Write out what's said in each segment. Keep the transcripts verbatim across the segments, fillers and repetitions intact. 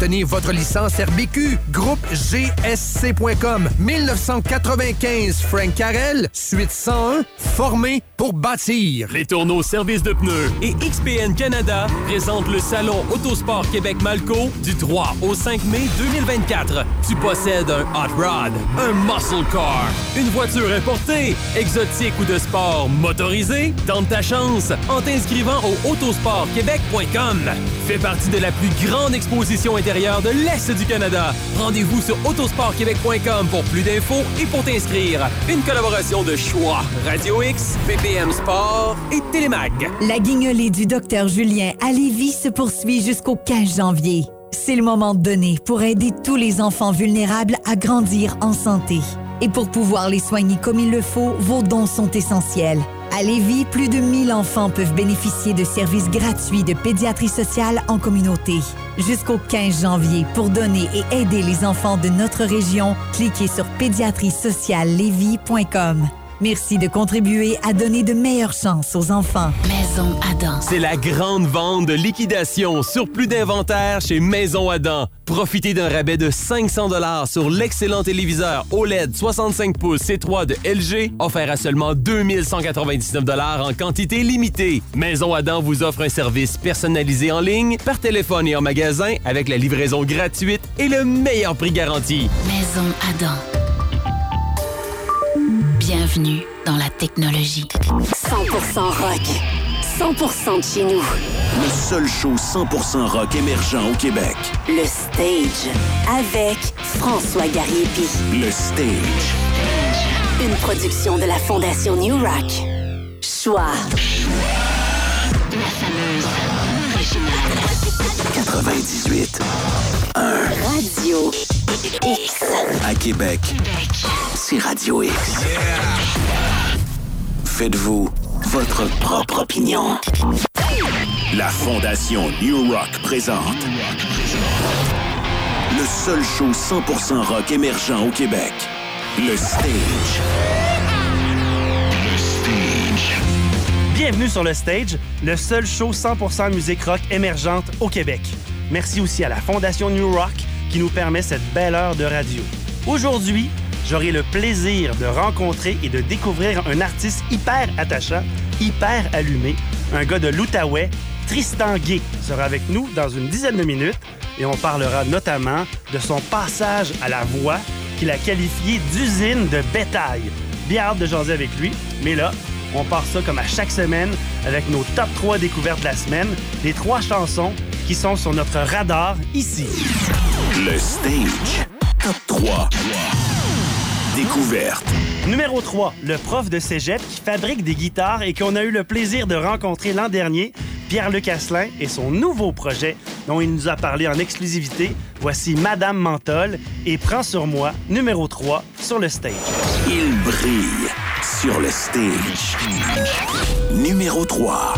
obtenir votre licence R B Q. Groupe G S C point com. mille neuf cent quatre-vingt-quinze Frank Carrel, suite cent un, formé pour bâtir. Les tourneaux services de pneus et X P N Canada présentent le Salon Autosport Québec Malco du trois au cinq mai deux mille vingt-quatre. Tu possèdes un hot rod, un muscle car, une voiture importée, exotique ou de sport motorisé? Tente ta chance en t'inscrivant au autosport québec point com. Fais partie de la plus grande exposition intérieure de l'Est du Canada. Rendez-vous sur autosport québec point com pour plus d'infos et pour t'inscrire. Une collaboration de choix, Radio X, P P M Sport et Télémag. La guignolée du docteur Julien à Lévis se poursuit jusqu'au quinze janvier. C'est le moment donné pour aider tous les enfants vulnérables à grandir en santé. Et pour pouvoir les soigner comme il le faut, vos dons sont essentiels. À Lévis, plus de mille enfants peuvent bénéficier de services gratuits de pédiatrie sociale en communauté. Jusqu'au quinze janvier, pour donner et aider les enfants de notre région, cliquez sur pédiatrie sociale Lévis point com. Merci de contribuer à donner de meilleures chances aux enfants. Maison Adam. C'est la grande vente de liquidation sur plus d'inventaire chez Maison Adam. Profitez d'un rabais de cinq cents dollars sur l'excellent téléviseur O L E D soixante-cinq pouces C trois de L G, offert à seulement deux mille cent quatre-vingt-dix-neuf dollars en quantité limitée. Maison Adam vous offre un service personnalisé en ligne, par téléphone et en magasin, avec la livraison gratuite et le meilleur prix garanti. Maison Adam. Bienvenue dans la technologie. cent pour cent rock. cent pour cent de chez nous. Le seul show cent pour cent rock émergent au Québec. Le Stage. Avec François Gariépy. Le Stage. Une production de la Fondation New Rock. Choix. La fameuse originale. quatre-vingt-dix-huit un. Radio X. À Québec. Québec. C'est Radio X. Yeah. Faites-vous votre propre opinion. La Fondation New Rock présente le seul show cent pour cent rock émergent au Québec. Le Stage. Le Stage. Bienvenue sur Le Stage, le seul show cent pour cent musique rock émergente au Québec. Merci aussi à la Fondation New Rock qui nous permet cette belle heure de radio. Aujourd'hui, j'aurai le plaisir de rencontrer et de découvrir un artiste hyper attachant, hyper allumé, un gars de l'Outaouais, Tristan Guay, sera avec nous dans une dizaine de minutes et on parlera notamment de son passage à La Voix qu'il a qualifié d'usine de bétail. Bien hâte de jaser avec lui, mais là, on part ça comme à chaque semaine avec nos top trois découvertes de la semaine, les trois chansons qui sont sur notre radar ici. Le Stage Top trois. Découverte. Numéro trois, le prof de cégep qui fabrique des guitares et qu'on a eu le plaisir de rencontrer l'an dernier, Pierre-Luc Asselin et son nouveau projet dont il nous a parlé en exclusivité. Voici Madame Menthol et Prends sur moi, numéro trois, sur Le Stage. Il brille sur Le Stage. Numéro trois.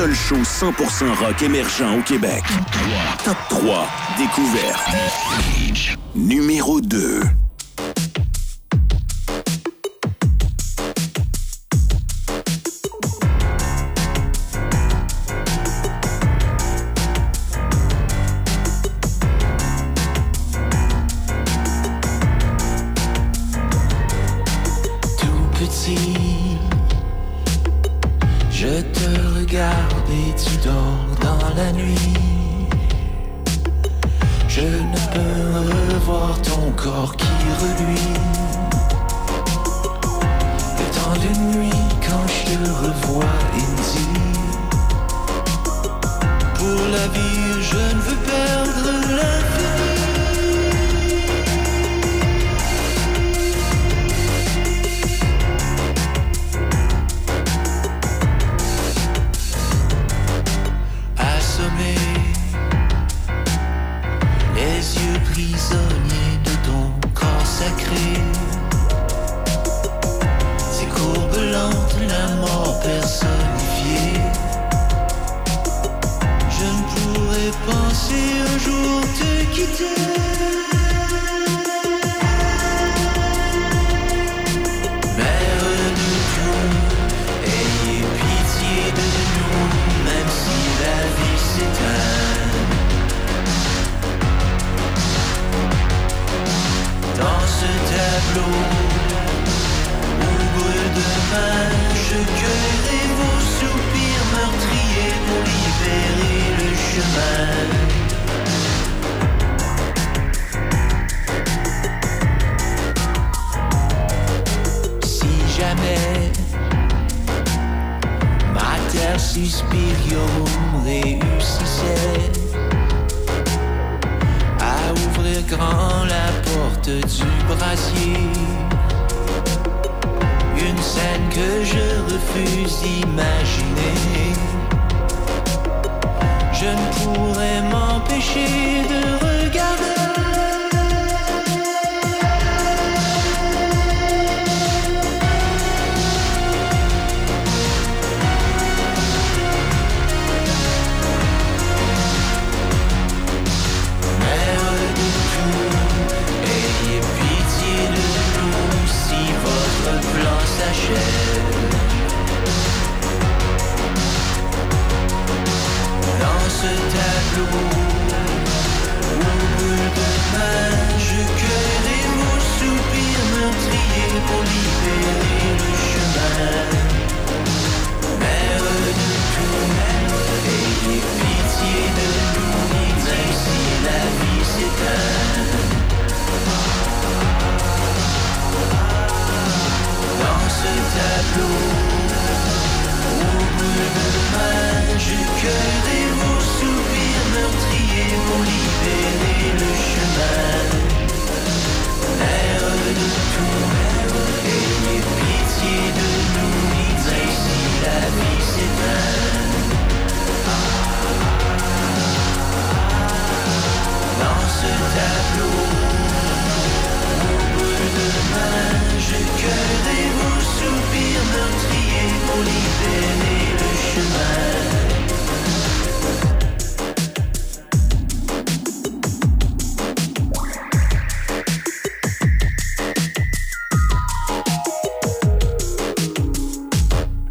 seul show cent pour cent rock émergent au Québec. Top trois. Top trois. Découverte. Numéro deux.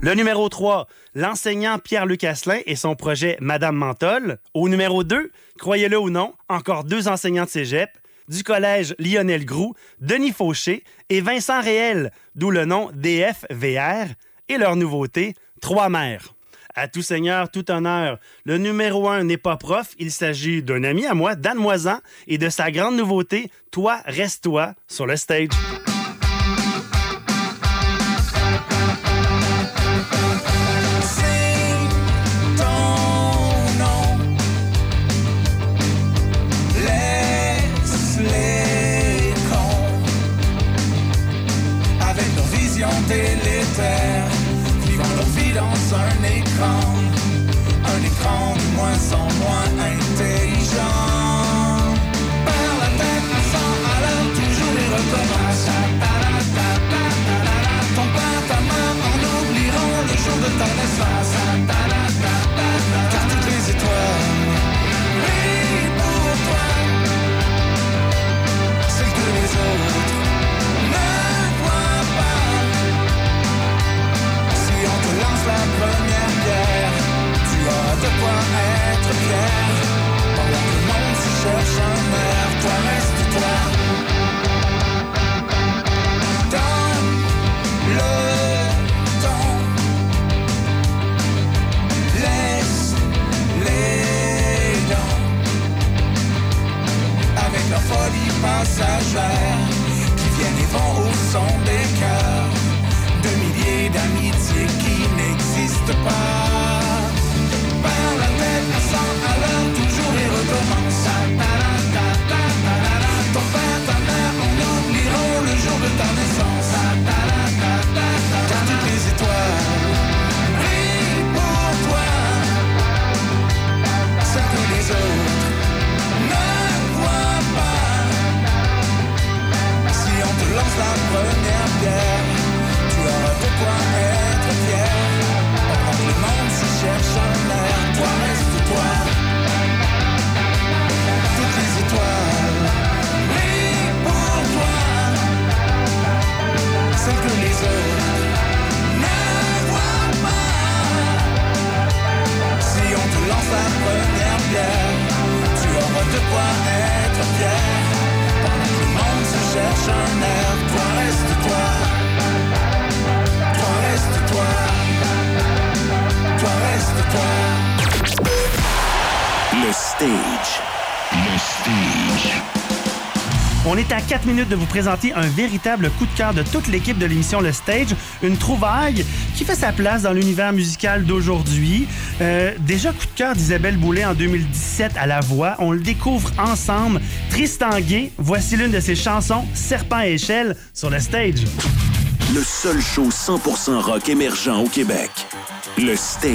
Le numéro trois, l'enseignant Pierre-Luc Asselin et son projet Madame Menthol. Au numéro deux, croyez-le ou non, encore deux enseignants de cégep, du collège Lionel Groux, Denis Fauché et Vincent Réel, d'où le nom D F V R, et leur nouveauté, Trois mères. À tout seigneur, tout honneur, le numéro un n'est pas prof, il s'agit d'un ami à moi, Dan Moisan, et de sa grande nouveauté, Toi, reste-toi, sur le stage. Un écran, un écran moins sans moins intelligent. Par la tête, sans malade, toujours les recommences. Ton père, ta main, en oublieront le jour de ta naissance. Stage. Le Stage. On est à quatre minutes de vous présenter un véritable coup de cœur de toute l'équipe de l'émission Le Stage, une trouvaille qui fait sa place dans l'univers musical d'aujourd'hui. Euh, déjà coup de cœur d'Isabelle Boulay en deux mille dix-sept à La Voix. On le découvre ensemble. Tristan Guay, voici l'une de ses chansons, Serpent à échelle, sur Le Stage. Le seul show cent pour cent rock émergent au Québec. Le Stage.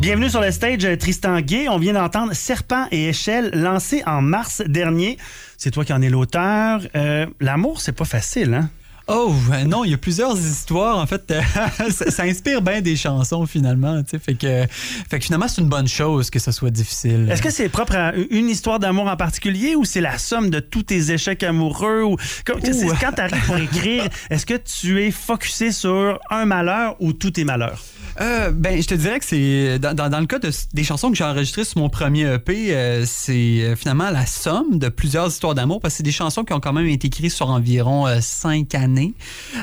Bienvenue sur Le Stage, Tristan Guay. On vient d'entendre Serpent et échelle, lancé en mars dernier. C'est toi qui en es l'auteur. Euh, l'amour, c'est pas facile, hein? Oh, non, il y a plusieurs histoires, en fait. ça, ça inspire bien des chansons, finalement. Tu sais, fait que, fait que finalement, c'est une bonne chose que ça soit difficile. Est-ce que c'est propre à une histoire d'amour en particulier ou c'est la somme de tous tes échecs amoureux? Ou... Quand tu arrives pour écrire, est-ce que tu es focusé sur un malheur ou tous tes malheurs? Euh, ben, je te dirais que c'est dans, dans, dans le cas de, des chansons que j'ai enregistrées sur mon premier E P, euh, c'est finalement la somme de plusieurs histoires d'amour parce que c'est des chansons qui ont quand même été écrites sur environ euh, cinq années.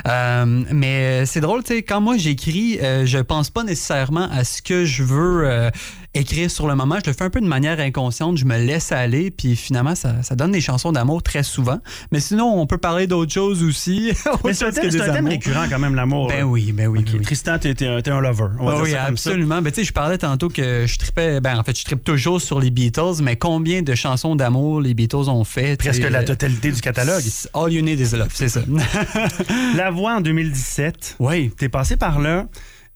Euh, mais c'est drôle, tu sais, quand moi j'écris, euh, je pense pas nécessairement à ce que je veux... Euh, écrire sur le moment. Je le fais un peu de manière inconsciente, je me laisse aller, puis finalement, ça, ça donne des chansons d'amour très souvent. Mais sinon, on peut parler d'autres choses aussi. Mais c'est un thème, c'est un thème récurrent quand même, l'amour. Ben oui, ben oui. Okay. Ben oui. Tristan, t'es, t'es, t'es un lover. On va ben dire oui, ça comme absolument. Ça. Ben, tu sais, je parlais tantôt que je tripais, ben en fait, je trippe toujours sur les Beatles, mais combien de chansons d'amour les Beatles ont fait? Presque la totalité du catalogue. All You Need Is Love, c'est ça. La Voix en deux mille dix-sept. Oui. T'es passé par là.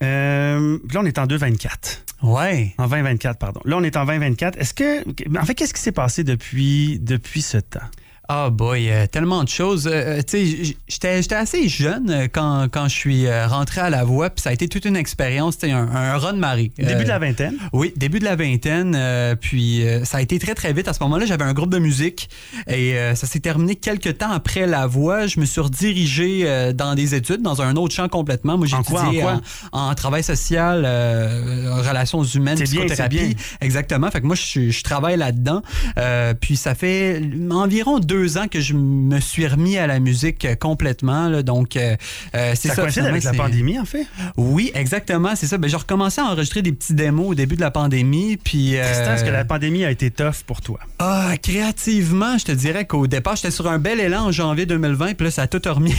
Euh, puis là, on est en deux mille vingt-quatre. Ouais. En vingt vingt-quatre, pardon. Là, on est en vingt vingt-quatre. Est-ce que... En fait, qu'est-ce qui s'est passé depuis, depuis ce temps? Ah oh boy, euh, tellement de choses. Euh, tu sais, j'étais, j'étais assez jeune quand, quand je suis rentré à La Voix, puis ça a été toute une expérience, c'était un, un raz de marée. Euh, début de la vingtaine. Oui, début de la vingtaine. Euh, puis euh, ça a été très, très vite. À ce moment-là, j'avais un groupe de musique et euh, ça s'est terminé quelques temps après La Voix. Je me suis redirigé euh, dans des études, dans un autre champ complètement. Moi, j'ai en étudié quoi, en, quoi? En, en travail social, euh, relations humaines, c'est psychothérapie. Bien, c'est bien. Exactement. Fait que moi, je, je travaille là-dedans. Euh, puis ça fait environ deux Deux ans que je me suis remis à la musique complètement. Là, donc, euh, c'est ça. Ça coïncide avec c'est... la pandémie, en fait? Oui, exactement, c'est ça. Ben, j'ai recommencé à enregistrer des petits démos au début de la pandémie. Puis, euh... Tristan, est-ce que la pandémie a été tough pour toi? Ah, créativement, je te dirais qu'au départ, j'étais sur un bel élan en janvier deux mille vingt, puis là, ça a tout remis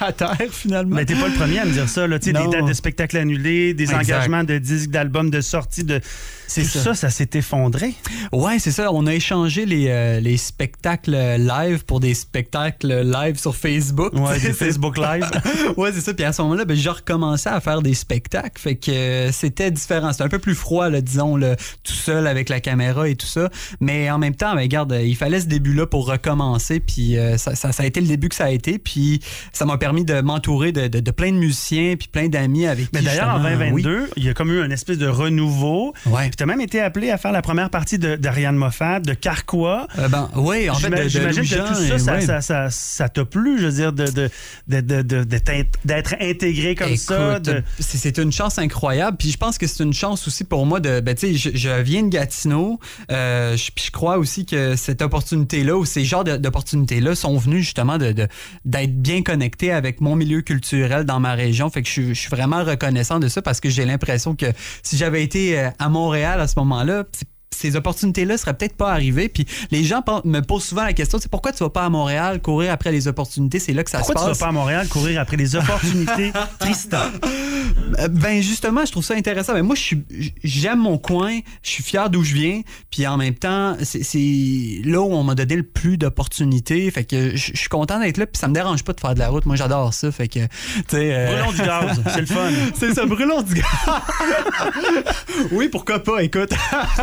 à terre, finalement. Mais t'es pas le premier à me dire ça. Là. Des dates de spectacles annulées, des exact. Engagements de disques, d'albums, de sorties, de... C'est tout ça. ça, ça s'est effondré. Oui, c'est ça. On a échangé les, euh, les spectacles live pour des spectacles live sur Facebook. Ouais, des Facebook Live. Ouais, c'est ça. Puis à ce moment-là, ben, j'ai recommencé à faire des spectacles. Fait que euh, c'était différent. C'était un peu plus froid, là, disons, là, tout seul avec la caméra et tout ça. Mais en même temps, ben, regarde, il fallait ce début-là pour recommencer. Puis euh, ça, ça, ça a été le début que ça a été. Puis ça m'a permis de m'entourer de, de, de plein de musiciens puis plein d'amis avec Mais qui, d'ailleurs, en vingt vingt-deux, oui. Il y a comme eu une espèce de renouveau. Ouais. Puis tu as même été appelé à faire la première partie de, d'Ariane Moffat, de Carquois. Euh, ben, oui, en fait, de, de, j'imagine que tout ça, ça, ouais. ça, ça, ça t'a plu, je veux dire, de, de, de, de, de, d'être intégré comme Écoute, ça. De... C'est, c'est une chance incroyable. Puis je pense que c'est une chance aussi pour moi de. Ben, tu sais, je, je viens de Gatineau. Euh, je, puis je crois aussi que cette opportunité-là, ou ces genres d'opportunités-là, sont venues justement de, de, d'être bien connecté avec mon milieu culturel dans ma région. Fait que je, je suis vraiment reconnaissant de ça parce que j'ai l'impression que si j'avais été à Montréal à ce moment-là, c'est ces opportunités-là seraient peut-être pas arrivées. Puis les gens me posent souvent la question, c'est pourquoi tu vas pas à Montréal courir après les opportunités? C'est là que ça pourquoi se passe. Pourquoi tu vas pas à Montréal courir après les opportunités, Tristan? Ben justement, je trouve ça intéressant. Ben moi, je suis, j'aime mon coin, je suis fier d'où je viens. Puis en même temps, c'est, c'est là où on m'a donné le plus d'opportunités. Fait que je, je suis content d'être là. Puis ça me dérange pas de faire de la route. Moi, j'adore ça. Fait que, tu sais, euh... brûlons du gaz, c'est le fun. C'est ça, brûlons du gaz. Oui, pourquoi pas? Écoute,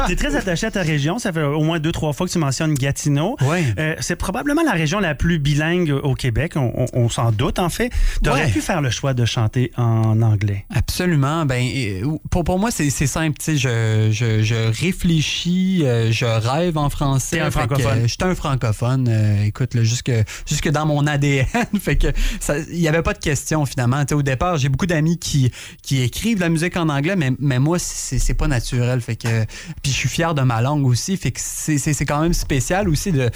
t'es très attaché à ta région. Ça fait au moins deux, trois fois que tu mentionnes Gatineau. Oui. Euh, c'est probablement la région la plus bilingue au Québec. On, on, on s'en doute, en fait. Tu aurais ouais. pu faire le choix de chanter en anglais. Absolument. Ben, pour, pour moi, c'est, c'est simple. Je, je, je réfléchis, je rêve en français. T'es un francophone. Je suis un francophone. Euh, écoute, là, jusque, jusque dans mon A D N. Fait que il n'y avait pas de question, finalement. T'sais, au départ, j'ai beaucoup d'amis qui, qui écrivent la musique en anglais, mais, mais moi, c'est, c'est pas naturel. Fait que, puis je suis fier de ma langue aussi, fait que c'est, c'est, c'est quand même spécial aussi de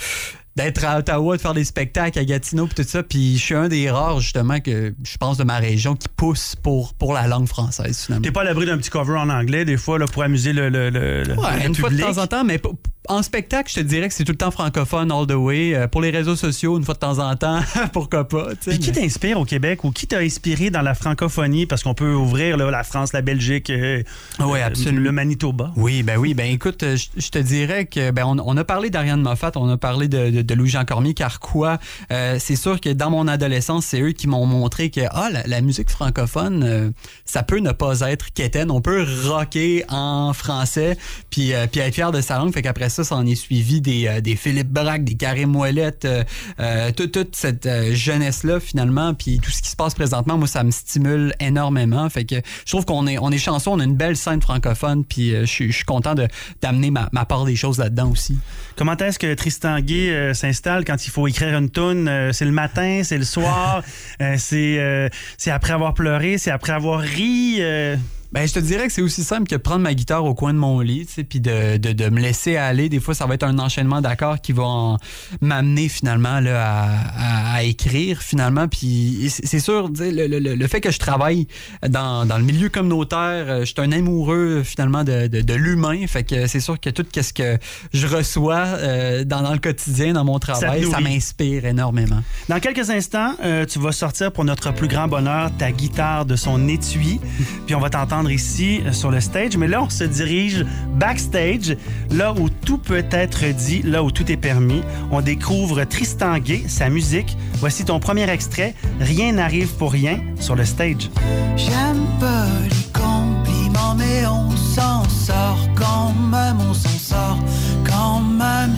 d'être à Ottawa, de faire des spectacles à Gatineau puis tout ça, puis je suis un des rares justement que je pense de ma région qui pousse pour, pour la langue française finalement. T'es pas à l'abri d'un petit cover en anglais des fois là, pour amuser le, le, le, ouais, le public? Une fois de temps en temps, mais p- en spectacle je te dirais que c'est tout le temps francophone all the way, euh, pour les réseaux sociaux une fois de temps en temps, pourquoi pas. Et qui mais... t'inspire au Québec ou qui t'a inspiré dans la francophonie, parce qu'on peut ouvrir là, la France, la Belgique, euh, oui, absolument. Le Manitoba. Oui, ben oui, ben écoute, je te dirais que ben, on, on a parlé d'Ariane Moffat, on a parlé de, de de Louis-Jean Cormier, Carquois. Euh, c'est sûr que dans mon adolescence, c'est eux qui m'ont montré que ah, la, la musique francophone, euh, ça peut ne pas être quétaine. On peut rocker en français puis, euh, puis être fier de sa langue. Fait qu'après ça, ça en est suivi des, euh, des Philippe Braque, des Karim Ouellet, euh, euh, toute, toute cette euh, jeunesse-là, finalement. Puis tout ce qui se passe présentement, moi, ça me stimule énormément. Fait que je trouve qu'on est, on est chanceux, on a une belle scène francophone. Puis euh, je, je suis content de, d'amener ma, ma part des choses là-dedans aussi. Comment est-ce que Tristan Guay euh... s'installe quand il faut écrire une toune? Euh, c'est le matin, c'est le soir, euh, c'est, euh, c'est après avoir pleuré, c'est après avoir ri... Euh... Ben, je te dirais que c'est aussi simple que prendre ma guitare au coin de mon lit, tu sais, puis de, de, de me laisser aller. Des fois, ça va être un enchaînement d'accords qui va en, m'amener finalement là, à, à, à écrire finalement. Puis c'est sûr, tu sais, le, le, le fait que je travaille dans, dans le milieu communautaire, je suis un amoureux finalement de, de, de l'humain. Fait que c'est sûr que tout ce que je reçois euh, dans, dans le quotidien, dans mon travail, ça, ça m'inspire énormément. Dans quelques instants, euh, tu vas sortir pour notre plus grand bonheur ta guitare de son étui, puis on va t'entendre ici sur le stage, mais là on se dirige backstage, là où tout peut être dit, là où tout est permis. On découvre Tristan Guay, sa musique. Voici ton premier extrait, Rien n'arrive pour rien, sur le stage. J'aime pas les compliments, mais on s'en sort quand même, on s'en sort quand même.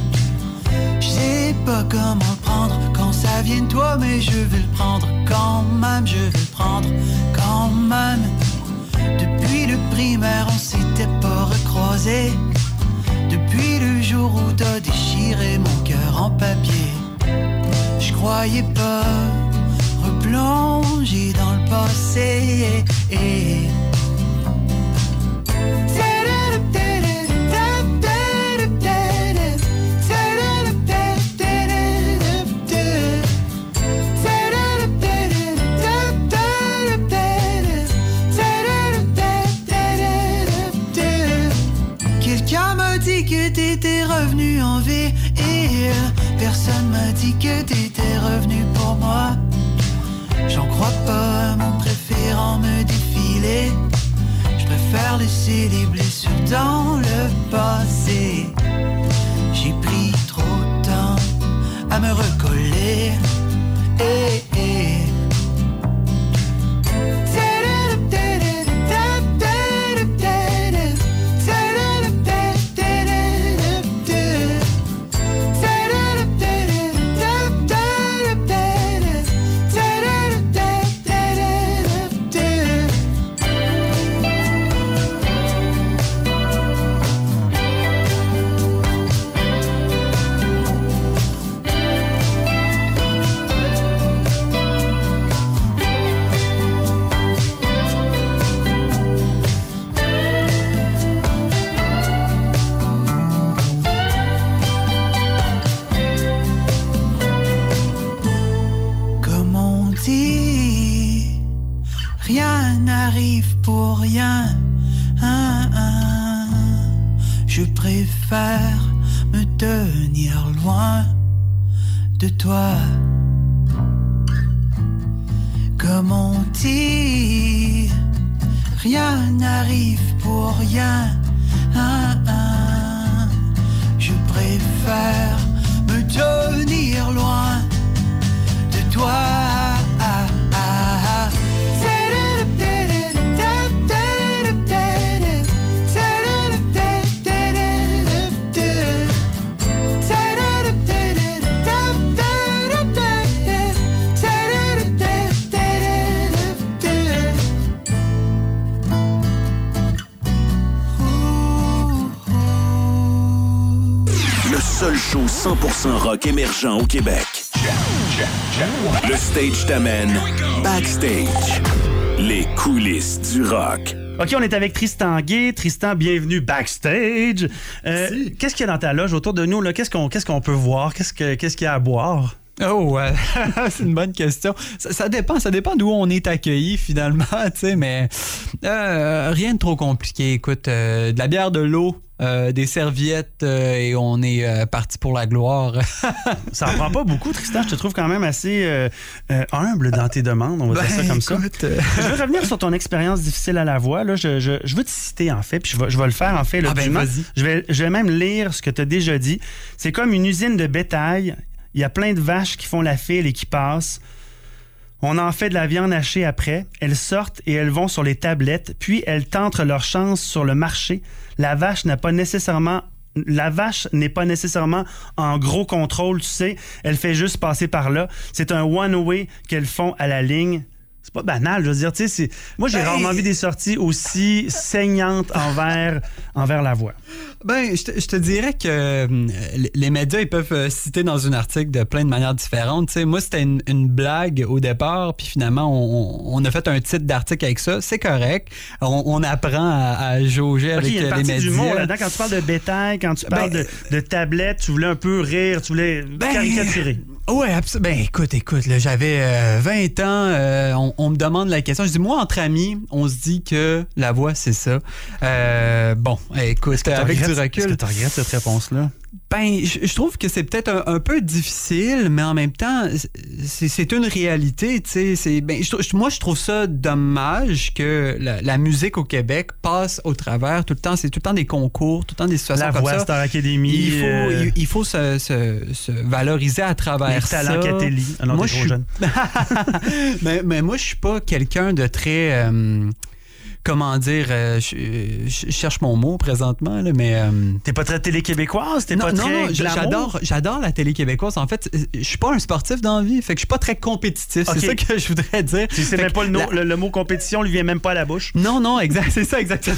Je sais pas comment le prendre quand ça vient de toi, mais je vais le prendre quand même, je vais le prendre quand même. Depuis le primaire, on s'était pas recroisés. Depuis le jour où t'as déchiré mon cœur en papier. Je croyais pas replonger dans le passé. T'étais revenu en vie et personne m'a dit que t'étais revenu pour moi. J'en crois pas, mon préférant me défiler. Je préfère laisser les blessures dans le passé. J'ai pris trop de temps à me recoller. Hey, hey. cent pour cent rock émergent au Québec. Le stage t'amène backstage. Les coulisses du rock. OK, on est avec Tristan Guay. Tristan, bienvenue backstage. Euh, qu'est-ce qu'il y a dans ta loge autour de nous? Là? Qu'est-ce, qu'on, qu'est-ce qu'on peut voir? Qu'est-ce, que, qu'est-ce qu'il y a à boire? Oh, euh, c'est une bonne question. Ça, ça dépend, ça dépend d'où on est accueilli finalement, tu sais, mais euh, rien de trop compliqué. Écoute, euh, de la bière, de l'eau, euh, des serviettes euh, et on est euh, parti pour la gloire. Ça en prend pas beaucoup, Tristan. Je te trouve quand même assez euh, euh, humble dans tes demandes. On va ben, dire ça comme ça. Écoute, euh... Je veux revenir sur ton expérience difficile à La Voix. Là, je, je, je veux te citer en fait, puis je vais, je vais le faire en fait. Là, ah ben, vas-y. Je vais, je vais même lire ce que tu as déjà dit. C'est comme une usine de bétail. Il y a plein de vaches qui font la file et qui passent. On en fait de la viande hachée après. Elles sortent et elles vont sur les tablettes. Puis elles tentent leur chance sur le marché. La vache n'a pas nécessairement... La vache n'est pas nécessairement en gros contrôle, tu sais. Elle fait juste passer par là. C'est un one-way qu'elles font à la ligne. C'est pas banal, je veux dire, tu sais, moi j'ai ben... rarement vu des sorties aussi saignantes envers, envers la voix. Ben, je te, je te dirais que euh, les médias, ils peuvent citer dans un article de plein de manières différentes. Tu sais, moi, c'était une, une blague au départ, puis finalement, on, on a fait un titre d'article avec ça. C'est correct. On, on apprend à, à jauger okay, avec les médias. Il y a une partie d'humour là-dedans. Quand tu parles de bétail, quand tu parles ben, de, de tablette, tu voulais un peu rire, tu voulais ben, caricaturer. Oui, absolument. Ben, écoute, écoute, là, j'avais euh, vingt ans, euh, on, on me demande la question. Je dis, moi, entre amis, on se dit que la voix, c'est ça. Euh, bon, écoute, avec du recul. Est-ce que tu regrettes cette réponse-là? Ben, je, je trouve que c'est peut-être un, un peu difficile, mais en même temps, c'est, c'est une réalité, tu sais. C'est, ben, je, moi, je trouve ça dommage que la, la musique au Québec passe au travers tout le temps. C'est tout le temps des concours, tout le temps des situations comme ça. La Voix, Star Academy. Il faut, euh... il, il faut se, se, se valoriser à travers les ça. Les talents Catelli. Alors, moi, t'es trop jeune. mais, mais moi, je suis pas quelqu'un de très... Euh, Comment dire, euh, je, je cherche mon mot présentement, là, mais... Euh... T'es pas très télé-québécoise? T'es non, pas non, très non, j'adore, j'adore la télé-québécoise. En fait, je suis pas un sportif dans la vie, fait que je suis pas très compétitif. Okay. C'est ça que je voudrais dire. Tu sais même pas le, no, la... le, le mot compétition, lui vient même pas à la bouche. Non, non, exact, c'est ça, exactement.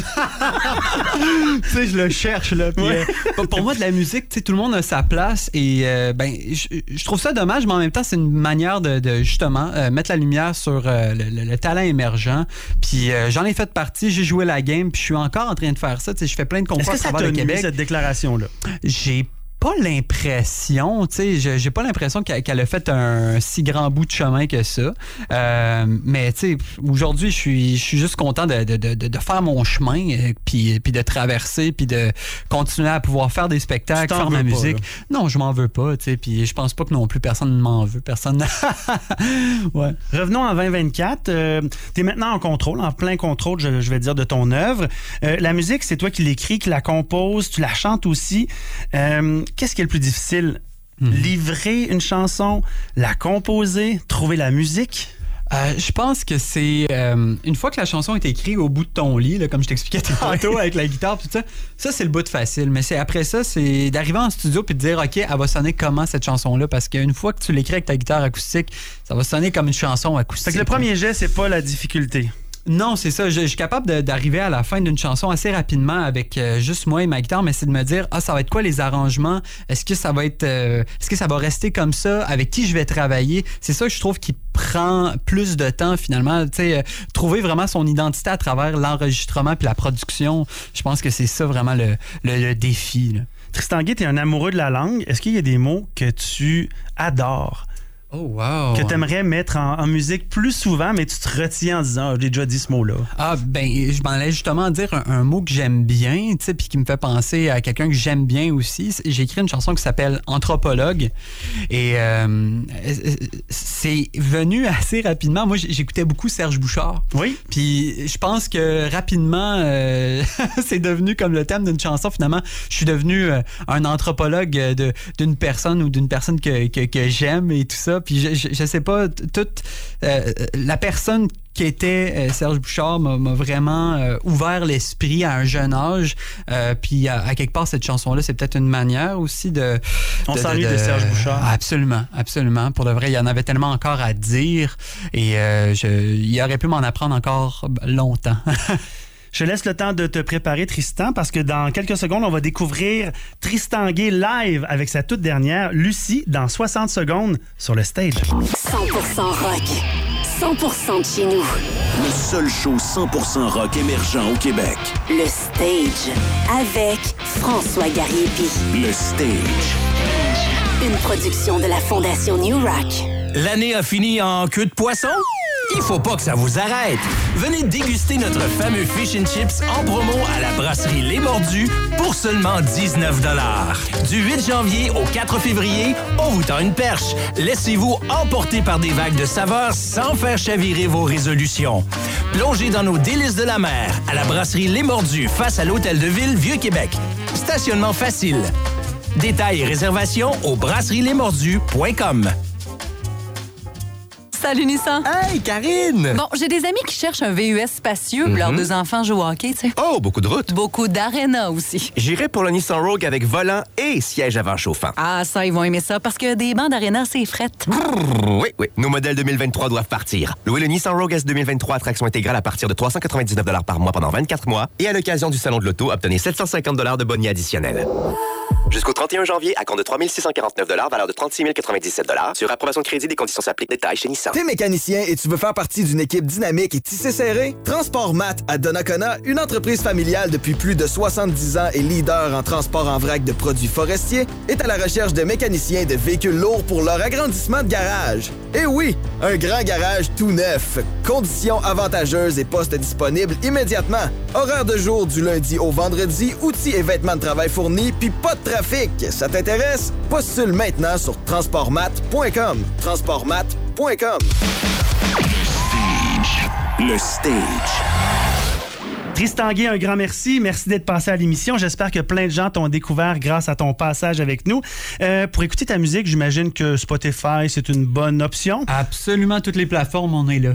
Tu sais, je le cherche, là. Puis, ouais. euh, pour moi, de la musique, tu sais, tout le monde a sa place et euh, ben, je, je trouve ça dommage, mais en même temps, c'est une manière de, de justement, euh, mettre la lumière sur euh, le, le, le talent émergent. Puis euh, j'en ai fait partie, j'ai joué la game, puis je suis encore en train de faire ça. Tu sais, je fais plein de concours à travers le Québec. Est-ce que ça t'a nuit, cette déclaration-là? J'ai pas l'impression, tu sais, j'ai pas l'impression qu'elle a fait un si grand bout de chemin que ça. Euh, mais tu sais, aujourd'hui, je suis, je suis juste content de, de, de, de faire mon chemin, puis, puis de traverser, puis de continuer à pouvoir faire des spectacles, faire ma musique. Là. Non, je m'en veux pas, tu sais, puis je pense pas que non plus personne ne m'en veut, personne. Ouais. Revenons en vingt vingt-quatre. Euh, t'es maintenant en contrôle, en plein contrôle, je, je vais dire, de ton œuvre. Euh, la musique, c'est toi qui l'écris, qui la compose, tu la chantes aussi. Euh, Qu'est-ce qui est le plus difficile? Mmh. Livrer une chanson, la composer, trouver la musique? Euh, je pense que c'est... Euh, une fois que la chanson est écrite au bout de ton lit, là, comme je t'expliquais tantôt avec la guitare, tout ça, ça, c'est le bout de facile. Mais c'est après ça, c'est d'arriver en studio puis de dire, OK, elle va sonner comment cette chanson-là? Parce qu'une fois que tu l'écris avec ta guitare acoustique, ça va sonner comme une chanson acoustique. Fait que le premier geste, c'est pas la difficulté. Non, c'est ça. Je, je suis capable de, d'arriver à la fin d'une chanson assez rapidement avec euh, juste moi et ma guitare, mais c'est de me dire, ah, ça va être quoi les arrangements? Est-ce que ça va être, euh, est-ce que ça va rester comme ça? Avec qui je vais travailler? C'est ça que je trouve qui prend plus de temps finalement. Tu sais, euh, trouver vraiment son identité à travers l'enregistrement puis la production. Je pense que c'est ça vraiment le, le, le défi, là. Tristan Guay, t'es un amoureux de la langue. Est-ce qu'il y a des mots que tu adores? Oh, wow. Que tu aimerais mettre en, en musique plus souvent, mais tu te retiens en disant, oh, j'ai déjà dit ce mot-là. Ah, ben, je m'en allais justement dire un, un mot que j'aime bien, tu sais, puis qui me fait penser à quelqu'un que j'aime bien aussi. J'ai écrit une chanson qui s'appelle Anthropologue et euh, c'est venu assez rapidement. Moi, j'écoutais beaucoup Serge Bouchard. Oui. Puis je pense que rapidement, euh, c'est devenu comme le thème d'une chanson. Finalement, je suis devenu un anthropologue de, d'une personne ou d'une personne que, que, que j'aime et tout ça. Puis je, je, je sais pas, toute euh, la personne qui était euh, Serge Bouchard m'a, m'a vraiment euh, ouvert l'esprit à un jeune âge. Euh, puis à, à quelque part, cette chanson-là, c'est peut-être une manière aussi de... On de, s'ennuie de, de, de Serge Bouchard. Absolument, absolument. Pour de vrai, il y en avait tellement encore à dire et euh, je, il aurait pu m'en apprendre encore longtemps. Je laisse le temps de te préparer, Tristan, parce que dans quelques secondes, on va découvrir Tristan Guay live avec sa toute dernière, Lucie, dans soixante secondes sur le stage. cent pour cent rock, cent pour cent de chez nous. Le seul show cent pour cent rock émergent au Québec. Le Stage, avec François Gariépy. Le Stage. Une production de la Fondation New Rock. L'année a fini en queue de poisson? Il faut pas que ça vous arrête. Venez déguster notre fameux Fish and Chips en promo à la brasserie Les Mordus pour seulement dix-neuf dollars. Du huit janvier au quatre février, on vous tend une perche. Laissez-vous emporter par des vagues de saveurs sans faire chavirer vos résolutions. Plongez dans nos délices de la mer à la brasserie Les Mordus face à l'Hôtel de Ville Vieux-Québec. Stationnement facile. Détails et réservations au brasserie les mordus point com. Salut Nissan. Hey Karine. Bon, j'ai des amis qui cherchent un V U S spacieux, mm-hmm. leurs deux enfants jouent au hockey, tu sais. Oh, beaucoup de routes. Beaucoup d'arénas aussi. J'irai pour le Nissan Rogue avec volant et siège avant chauffant. Ah, ça, ils vont aimer ça parce que des bancs d'aréna, c'est frette. Brrr, oui, oui. Nos modèles deux mille vingt-trois doivent partir. Louez le Nissan Rogue S deux mille vingt-trois à traction intégrale à partir de trois cent quatre-vingt-dix-neuf dollars par mois pendant vingt-quatre mois et à l'occasion du Salon de l'Auto, obtenez sept cent cinquante dollars de boni additionnel. Jusqu'au trente et un janvier, à compte de trois mille six cent quarante-neuf dollars, valeur de trente-six mille quatre-vingt-dix-sept dollars. Sur approbation de crédit, des conditions s'appliquent. Détails chez Nissan. T'es mécanicien et tu veux faire partie d'une équipe dynamique et tissée serrée? Transport Mat à Donnacona, une entreprise familiale depuis plus de soixante-dix ans et leader en transport en vrac de produits forestiers, est à la recherche de mécaniciens de véhicules lourds pour leur agrandissement de garage. Et oui, un grand garage tout neuf. Conditions avantageuses et postes disponibles immédiatement. Horaires de jour du lundi au vendredi, outils et vêtements de travail fournis, puis pas de trafic. Ça t'intéresse? Postule maintenant sur transport mat point com. transport mat point com. Le Stage. Tristan Guay, un grand merci. Merci d'être passé à l'émission. J'espère que plein de gens t'ont découvert grâce à ton passage avec nous. Euh, pour écouter ta musique, j'imagine que Spotify, c'est une bonne option. Absolument, toutes les plateformes, on est là.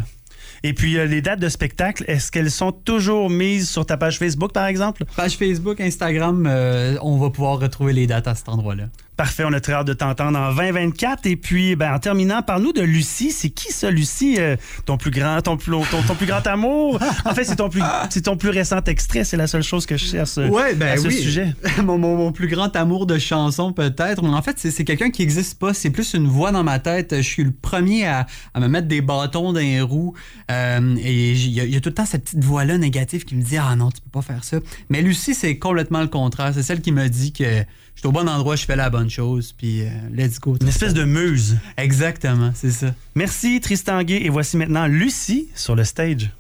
Et puis, euh, les dates de spectacle, est-ce qu'elles sont toujours mises sur ta page Facebook, par exemple? Page Facebook, Instagram, euh, on va pouvoir retrouver les dates à cet endroit-là. Parfait, on a très hâte de t'entendre en vingt vingt-quatre. Et puis, ben, en terminant, parle-nous de Lucie. C'est qui ça, Lucie? Euh, ton plus grand ton plus, ton, ton plus grand amour? En fait, c'est ton, plus, c'est ton plus récent extrait. C'est la seule chose que je cherche à, ouais, ben à ce oui. sujet. mon, mon, mon plus grand amour de chanson, peut-être. Mais en fait, c'est, c'est quelqu'un qui n'existe pas. C'est plus une voix dans ma tête. Je suis le premier à, à me mettre des bâtons dans les roues. Euh, et il y, y a tout le temps cette petite voix-là négative qui me dit « Ah non, tu peux pas faire ça. » Mais Lucie, c'est complètement le contraire. C'est celle qui me dit que je suis au bon endroit, je fais la bonne chose, puis euh, let's go. Une espèce de muse. Exactement, c'est ça. Merci Tristan Guay, et voici maintenant Lucie sur le Stage.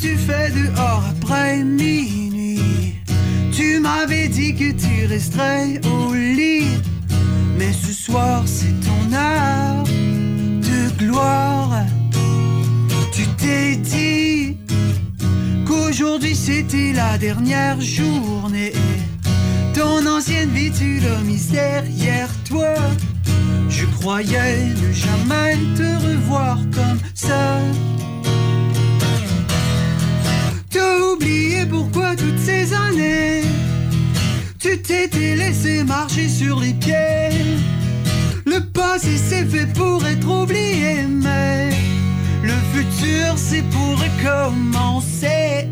Tu fais dehors après minuit. Tu m'avais dit que tu resterais au lit, mais ce soir c'est ton heure de gloire. Tu t'es dit qu'aujourd'hui c'était la dernière journée. Ton ancienne vie tu l'as mise derrière toi. Je croyais ne jamais te revoir comme ça. T'as oublié pourquoi toutes ces années tu t'étais laissé marcher sur les pieds. Le passé c'est fait pour être oublié, mais le futur c'est pour recommencer.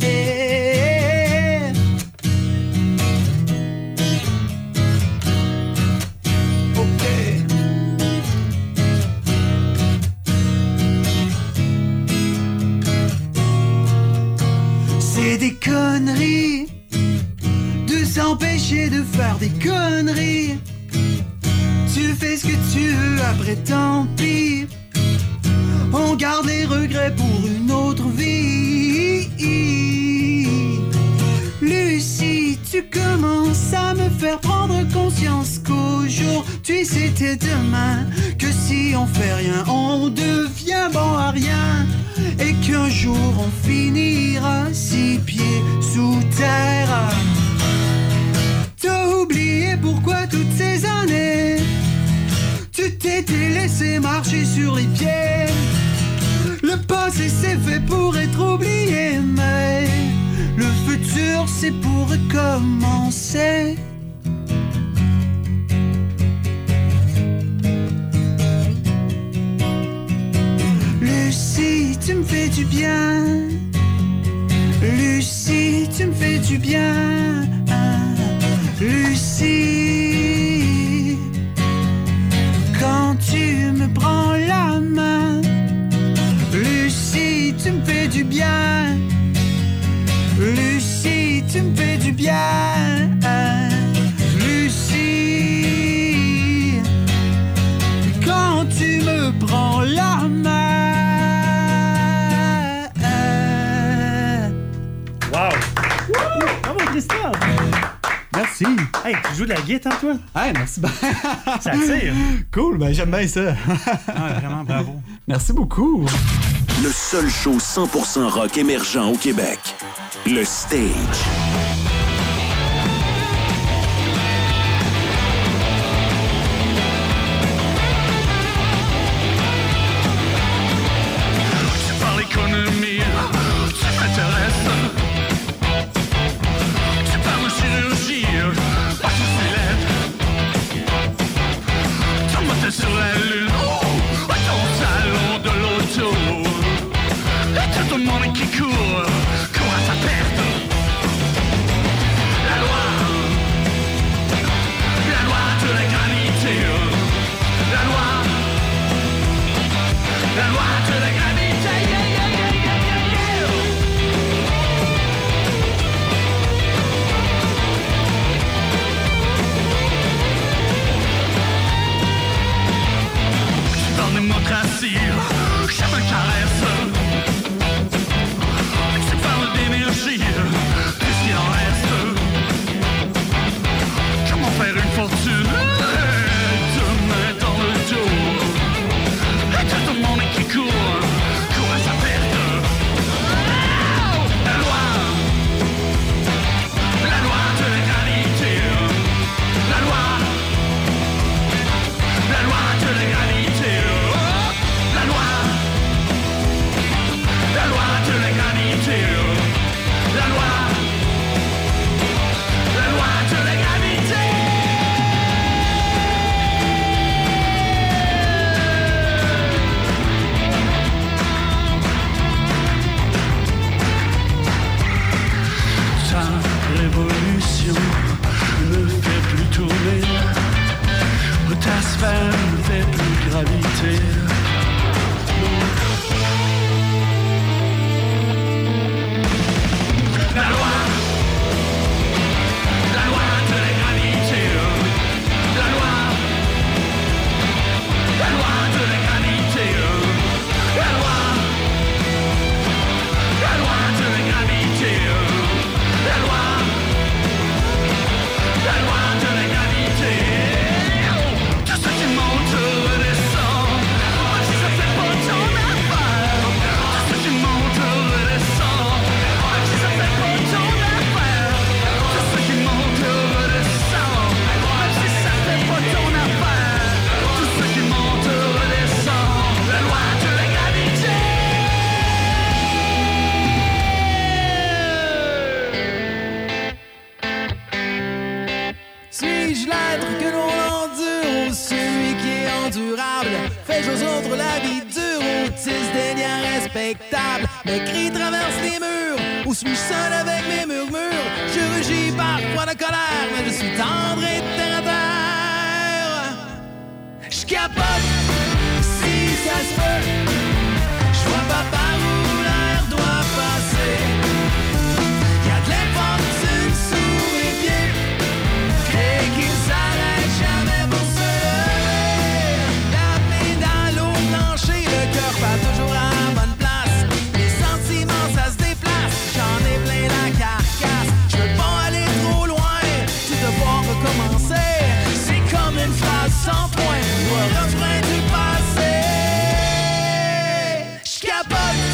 Des conneries, de s'empêcher de faire des conneries. Tu fais ce que tu veux, après tant pis. On garde les regrets pour une autre vie. Lucie, tu commences à me faire prendre conscience qu'aujourd'hui c'était demain, que si on fait rien, on devient bon à rien, et qu'un jour on finira six pieds sous terre. T'as oublié pourquoi toutes ces années tu t'étais laissé marcher sur les pieds. Le passé c'est fait pour être oublié, mais le futur c'est pour recommencer. Lucie, tu me fais du bien. Lucie, tu me fais du bien. Lucie, quand tu me prends la main. Lucie, tu me fais du bien. Lucie, tu me fais du bien. Lucie, quand tu me prends la main. Wow! Bravo, Tristan! Merci Merci. Hey, tu joues de la guitare, hein, toi? Hey, merci. Ça tire. Cool, ben j'aime bien ça. Ah, vraiment, bravo. Merci beaucoup. Le seul show cent pour cent rock émergent au Québec. Le Stage. Sans point, le refrain du passé. J'capote.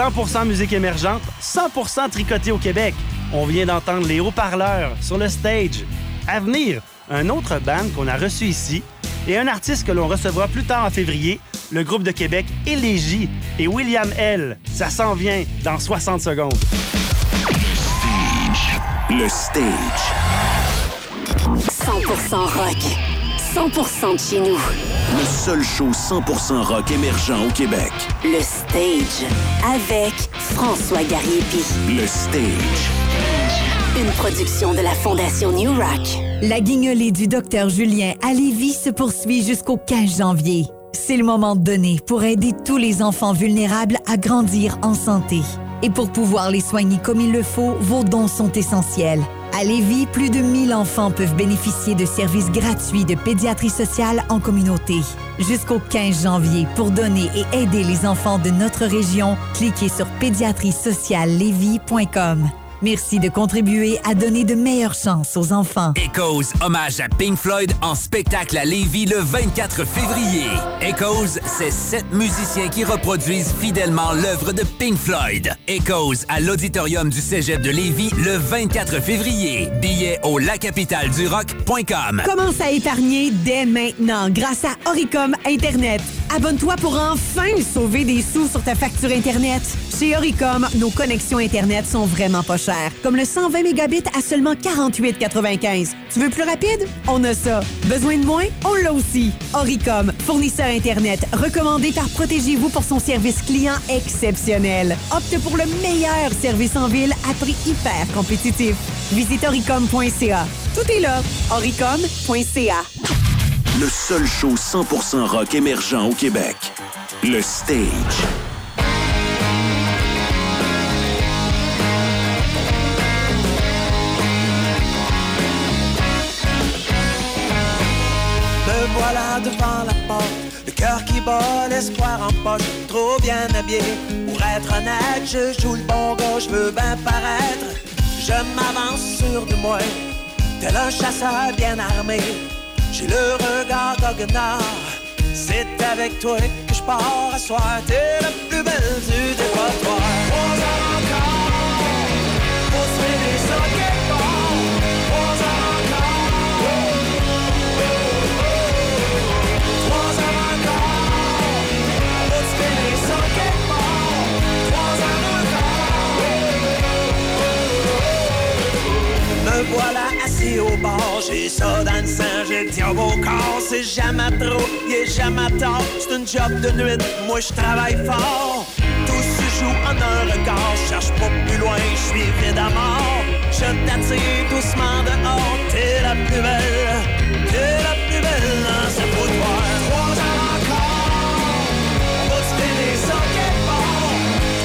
cent pour cent musique émergente, cent pour cent tricotée au Québec. On vient d'entendre les haut-parleurs sur le stage. À venir, un autre band qu'on a reçu ici et un artiste que l'on recevra plus tard en février, le groupe de Québec Élégie et William L. Ça s'en vient dans soixante secondes. Le stage. cent pour cent rock. cent pour cent de chez nous. Le seul show cent pour cent rock émergent au Québec. Le Stage. Avec François Gariépy. Le Stage. Une production de la Fondation New Rock. La guignolée du docteur Julien à Lévis se poursuit jusqu'au quinze janvier. C'est le moment donné pour aider tous les enfants vulnérables à grandir en santé. Et pour pouvoir les soigner comme il le faut, vos dons sont essentiels. À Lévis, plus de mille enfants peuvent bénéficier de services gratuits de pédiatrie sociale en communauté. Jusqu'au quinze janvier, pour donner et aider les enfants de notre région, cliquez sur pédiatrie sociale lévis point com. Merci de contribuer à donner de meilleures chances aux enfants. Echoes, hommage à Pink Floyd en spectacle à Lévis le vingt-quatre février. Echoes, c'est sept musiciens qui reproduisent fidèlement l'œuvre de Pink Floyd. Echoes à l'auditorium du Cégep de Lévis le vingt-quatre février. Billets au la capitale du rock point com. Commence à épargner dès maintenant grâce à Oricom Internet. Abonne-toi pour enfin sauver des sous sur ta facture Internet. Chez Oricom, nos connexions Internet sont vraiment pas chères, comme le cent vingt mégabits à seulement quarante-huit quatre-vingt-quinze. Tu veux plus rapide? On a ça. Besoin de moins? On l'a aussi. Oricom, fournisseur Internet, recommandé par Protégez-vous pour son service client exceptionnel. Opte pour le meilleur service en ville à prix hyper compétitif. Visite oricom point c a. Tout est là. oricom point c a. Le seul show cent pour cent rock émergent au Québec. Le Stage. Me voilà devant la porte, le cœur qui bat, l'espoir en poche, trop bien habillé. Pour être honnête, je joue le bon gars, je veux bien paraître. Je m'avance sur de moi, tel un chasseur bien armé. J'ai le regard goguenard, c'est avec toi que je pars à soir. T'es la plus belle du départoire. Trois ans encore, pour se faire des soquets forts. Trois ans encore, oh, oh, oh, oh. Trois ans encore, pour se faire des soquets forts. Trois ans encore, oh, oh, oh, oh. Me voilà assis au bord, j'ai ça dans le sang, j'ai le diable au corps. C'est jamais trop, y'a jamais tard. C'est une job de nuit, moi je travaille fort. Tout se joue en un regard, je cherche pas plus loin, je suis vide à mort. Je t'attire doucement dehors, t'es la plus belle, t'es la plus belle dans ce foutoir. Trois ans encore, on va se faire des soquets forts.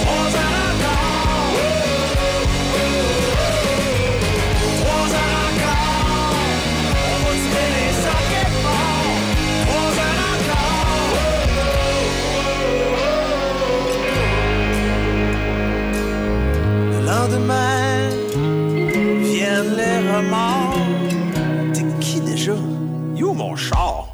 Trois ans encore, oh, oh, oh, oh. Trois ans. Le lendemain, viennent les remords. T'es qui déjà? You, mon char?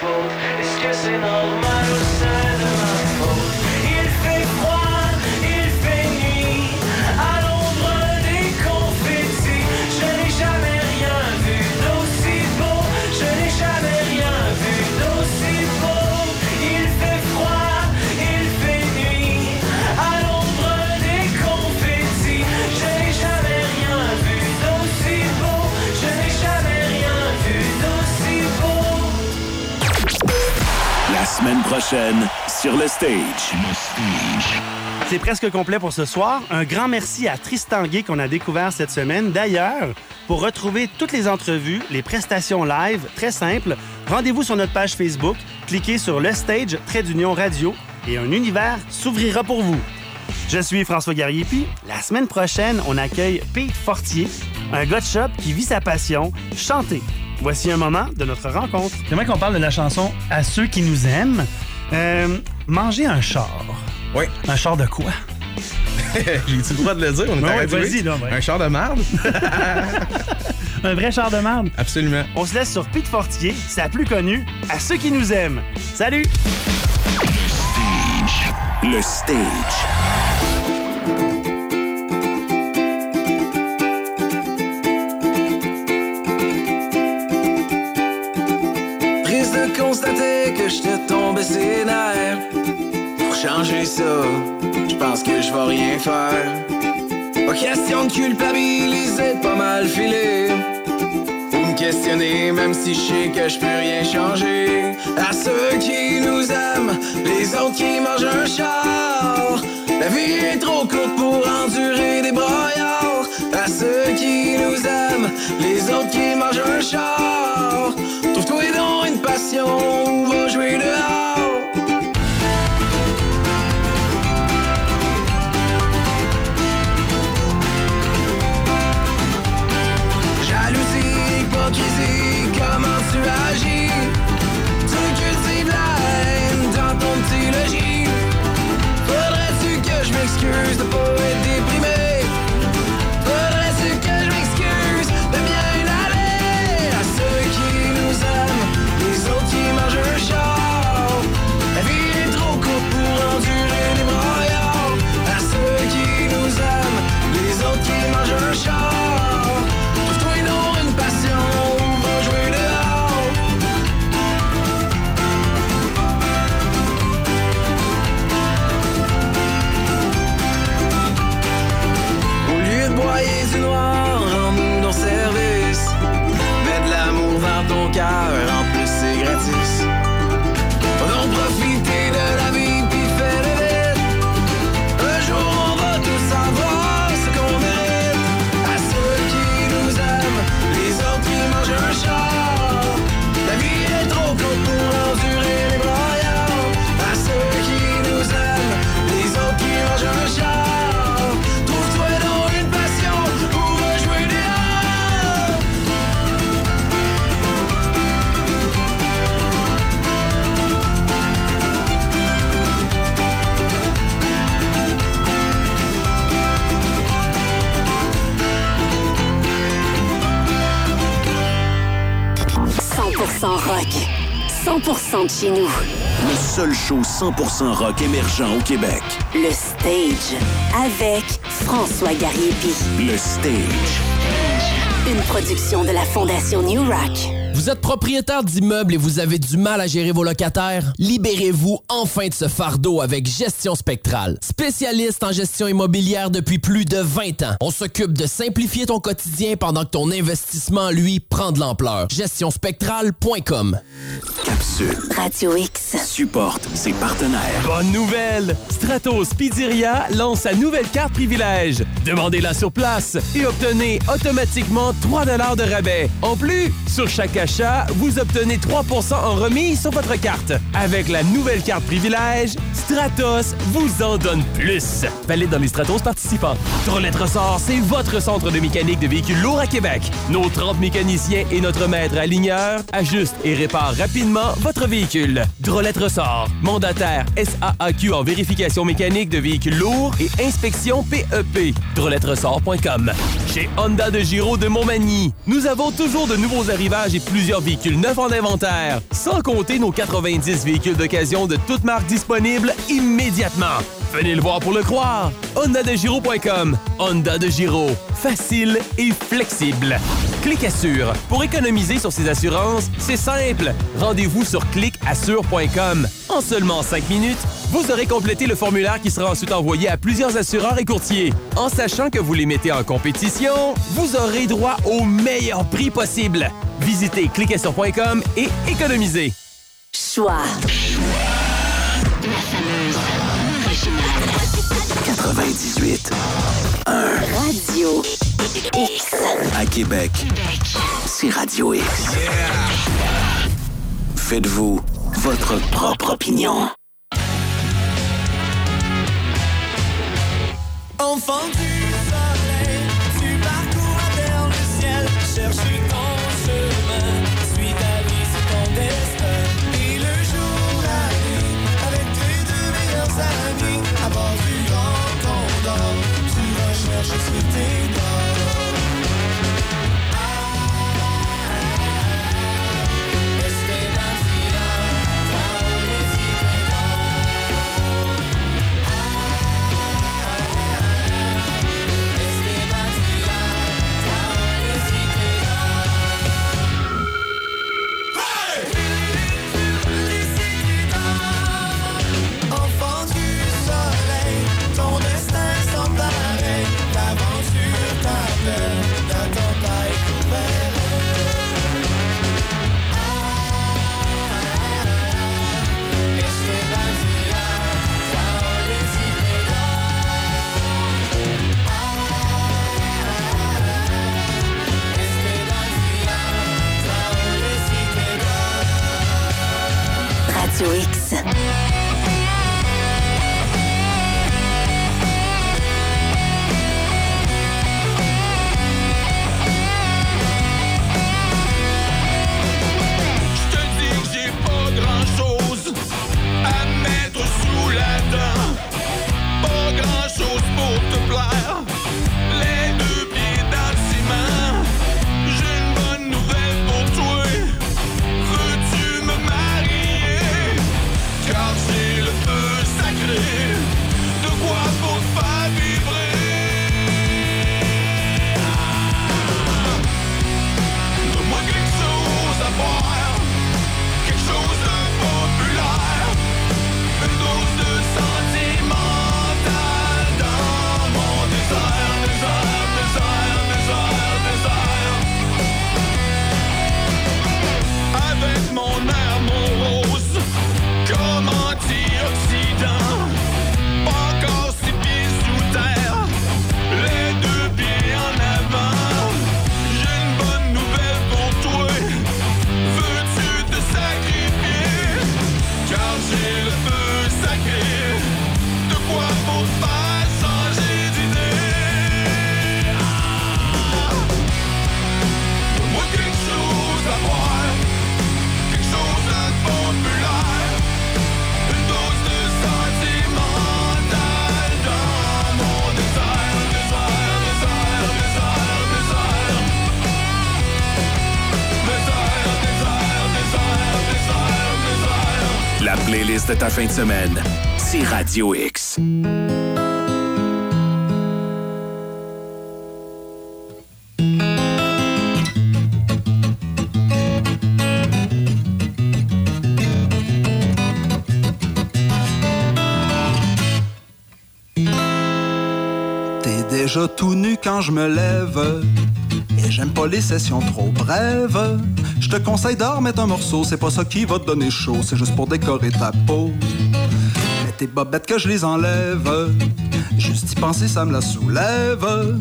faute. Est-ce que c'est normal ou c'est de ma faute? Il fait froid, il fait nuit, à l'ombre des confettis. Je n'ai jamais rien vu d'aussi beau, je n'ai jamais rien vu d'aussi beau. Il fait froid, il fait nuit, à l'ombre des confettis. Je n'ai jamais rien vu d'aussi beau, je n'ai jamais rien vu d'aussi beau. La semaine prochaine, sur le stage. Le stage. C'est presque complet pour ce soir. Un grand merci à Tristan Guay qu'on a découvert cette semaine. D'ailleurs, pour retrouver toutes les entrevues, les prestations live, très simple, rendez-vous sur notre page Facebook, cliquez sur Le Stage, trait d'union radio, et un univers s'ouvrira pour vous. Je suis François Gariépy. La semaine prochaine, on accueille Pete Fortier, un gars de shop qui vit sa passion, chanter. Voici un moment de notre rencontre. J'aimerais qu'on parle de la chanson « À ceux qui nous aiment euh, ». Manger un char. Oui. Un char de quoi? J'ai-tu le droit de le dire? On est ouais, vas-y, là, ouais. Un char de marde? Un vrai char de marde? Absolument. On se laisse sur Pete Fortier, sa plus connue, « À ceux qui nous aiment ». Salut! Le Stage. Triste de constater que je te tombe ses nerfs. Pour changer ça, je pense que je vais rien faire. Pas question de culpabiliser, de pas mal filer. Ou me questionner, même si je sais que je peux rien changer. À ceux qui nous aiment, les autres qui mangent un char. La vie est trop courte pour endurer des broyards. À ceux qui nous aiment, les autres qui mangent un char. Trouve-toi donc une passion ou va jouer dehors. Jalousie, hypocrisie, comment tu agis? Tu cultives la haine dans ton petit logis. Faudrait-tu que je m'excuse de pas être déprimé? Faudrait-tu que je m'excuse de bien aller? À ceux qui nous aiment, les autres qui mangent un char. La vie est trop courte pour endurer les broyards. À ceux qui nous aiment, les autres qui mangent un char. Trouve-toi donc une passion ou va jouer dehors. Boyer du noir, rends-nous ton service. Mets de l'amour vers ton cœur, en plus c'est gratis. Va donc profiter de la vie, puis fais-le vite. Un jour on va tous savoir ce qu'on mérite. À ceux qui nous aiment, les autres qui mangent un char. La vie est trop courte pour endurer les broyards. À ceux qui nous aiment, les autres qui mangent un char. Trouve-toi dans une passion pour rejouer des rêves. cent pour cent rock, cent pour cent de chez nous. Le seul show cent pour cent rock émergent au Québec. Le Stage, avec François Gariépy. Le Stage. Une production de la Fondation New Rock. Vous êtes propriétaire d'immeubles et vous avez du mal à gérer vos locataires? Libérez-vous enfin de ce fardeau avec Gestion Spectrale. Spécialiste en gestion immobilière depuis plus de vingt ans. On s'occupe de simplifier ton quotidien pendant que ton investissement, lui, prend de l'ampleur. gestion spectrale point com. Capsule. Radio X. Supporte ses partenaires. Bonne nouvelle! Stratos Pizzeria lance sa nouvelle carte privilège. Demandez-la sur place et obtenez automatiquement trois dollars de rabais. En plus, sur chaque achat, vous obtenez trois pour cent en remise sur votre carte. Avec la nouvelle carte privilège, Stratos vous en donne plus. Valide dans les Stratos participants. Drolet Ressort, c'est votre centre de mécanique de véhicules lourds à Québec. Nos trente mécaniciens et notre maître aligneur ajustent et réparent rapidement votre véhicule. Drolet Ressort, mandataire S A A Q en vérification mécanique de véhicules lourds et inspection P E P. drolet ressort point com. Chez Honda de Giro de Montmagny, nous avons toujours de nouveaux arrivages et plusieurs véhicules neufs en inventaire, sans compter nos quatre-vingt-dix véhicules d'occasion de toutes marques disponibles immédiatement. Venez le voir pour le croire. Honda de Giro point com. Honda de Giro. Facile et flexible. Clic Assure. Pour économiser sur ses assurances, c'est simple. Rendez-vous sur clic assure point com. En seulement cinq minutes, vous aurez complété le formulaire qui sera ensuite envoyé à plusieurs assureurs et courtiers. En sachant que vous les mettez en compétition, vous aurez droit au meilleur prix possible. Visitez clic assure point com et économisez. Choix. quatre-vingt-dix-huit un. Radio X. À Québec, c'est Radio X. Yeah. Faites-vous votre propre opinion. Enfant du soleil, tu parcours à terre le ciel, chercher ton chemin, suis ta vie, c'est ton destin. Et le jour, la nuit, avec tes deux meilleurs amis, à bord du grand condor, tu recherches ce que t'es dans. Ah, ah, ah, Espérance. Radio X. De ta fin de semaine, c'est Radio X. T'es déjà tout nu quand je me lève, et j'aime pas les sessions trop brèves. Je te conseille d'en remettre un morceau, c'est pas ça qui va te donner chaud, c'est juste pour décorer ta peau. Mais tes bobettes que je les enlève, juste y penser ça me la soulève.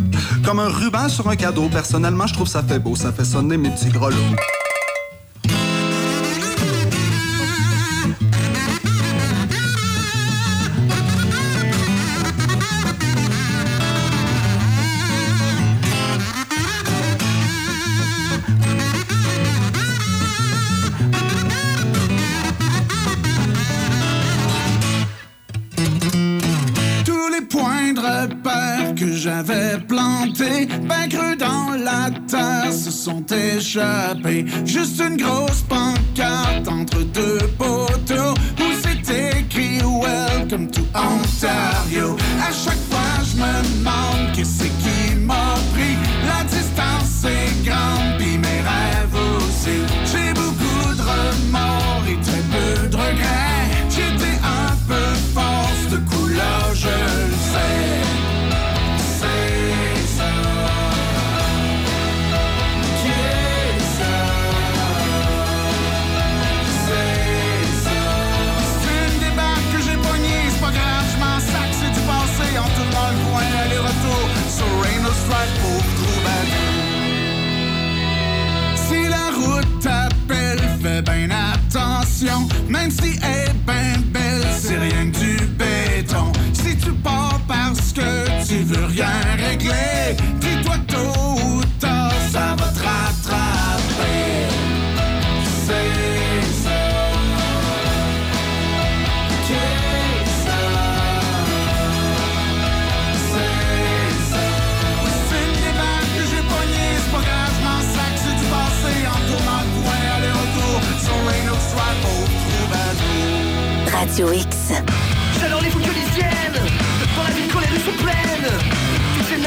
Comme un ruban sur un cadeau, personnellement je trouve ça fait beau, ça fait sonner mes petits grelots. j'avais planté, ben creux dans la terre, se sont échappés. Juste une grosse pancarte entre deux poteaux où c'est écrit Welcome to Ontario. À chaque fois je me demande qu'est-ce qui m'a pris. La distance est grande pis mes rêves aussi. J'ai beaucoup de remords et très peu de regrets. J'étais un peu force de couleur, je le sais. Si la route t'appelle, fais bien attention. Même si elle est bien belle, c'est rien que du béton. Si tu pars parce que tu veux rien régler, dis-toi tôt ou tard, ça va te rattraper. C'est ça. Radio X.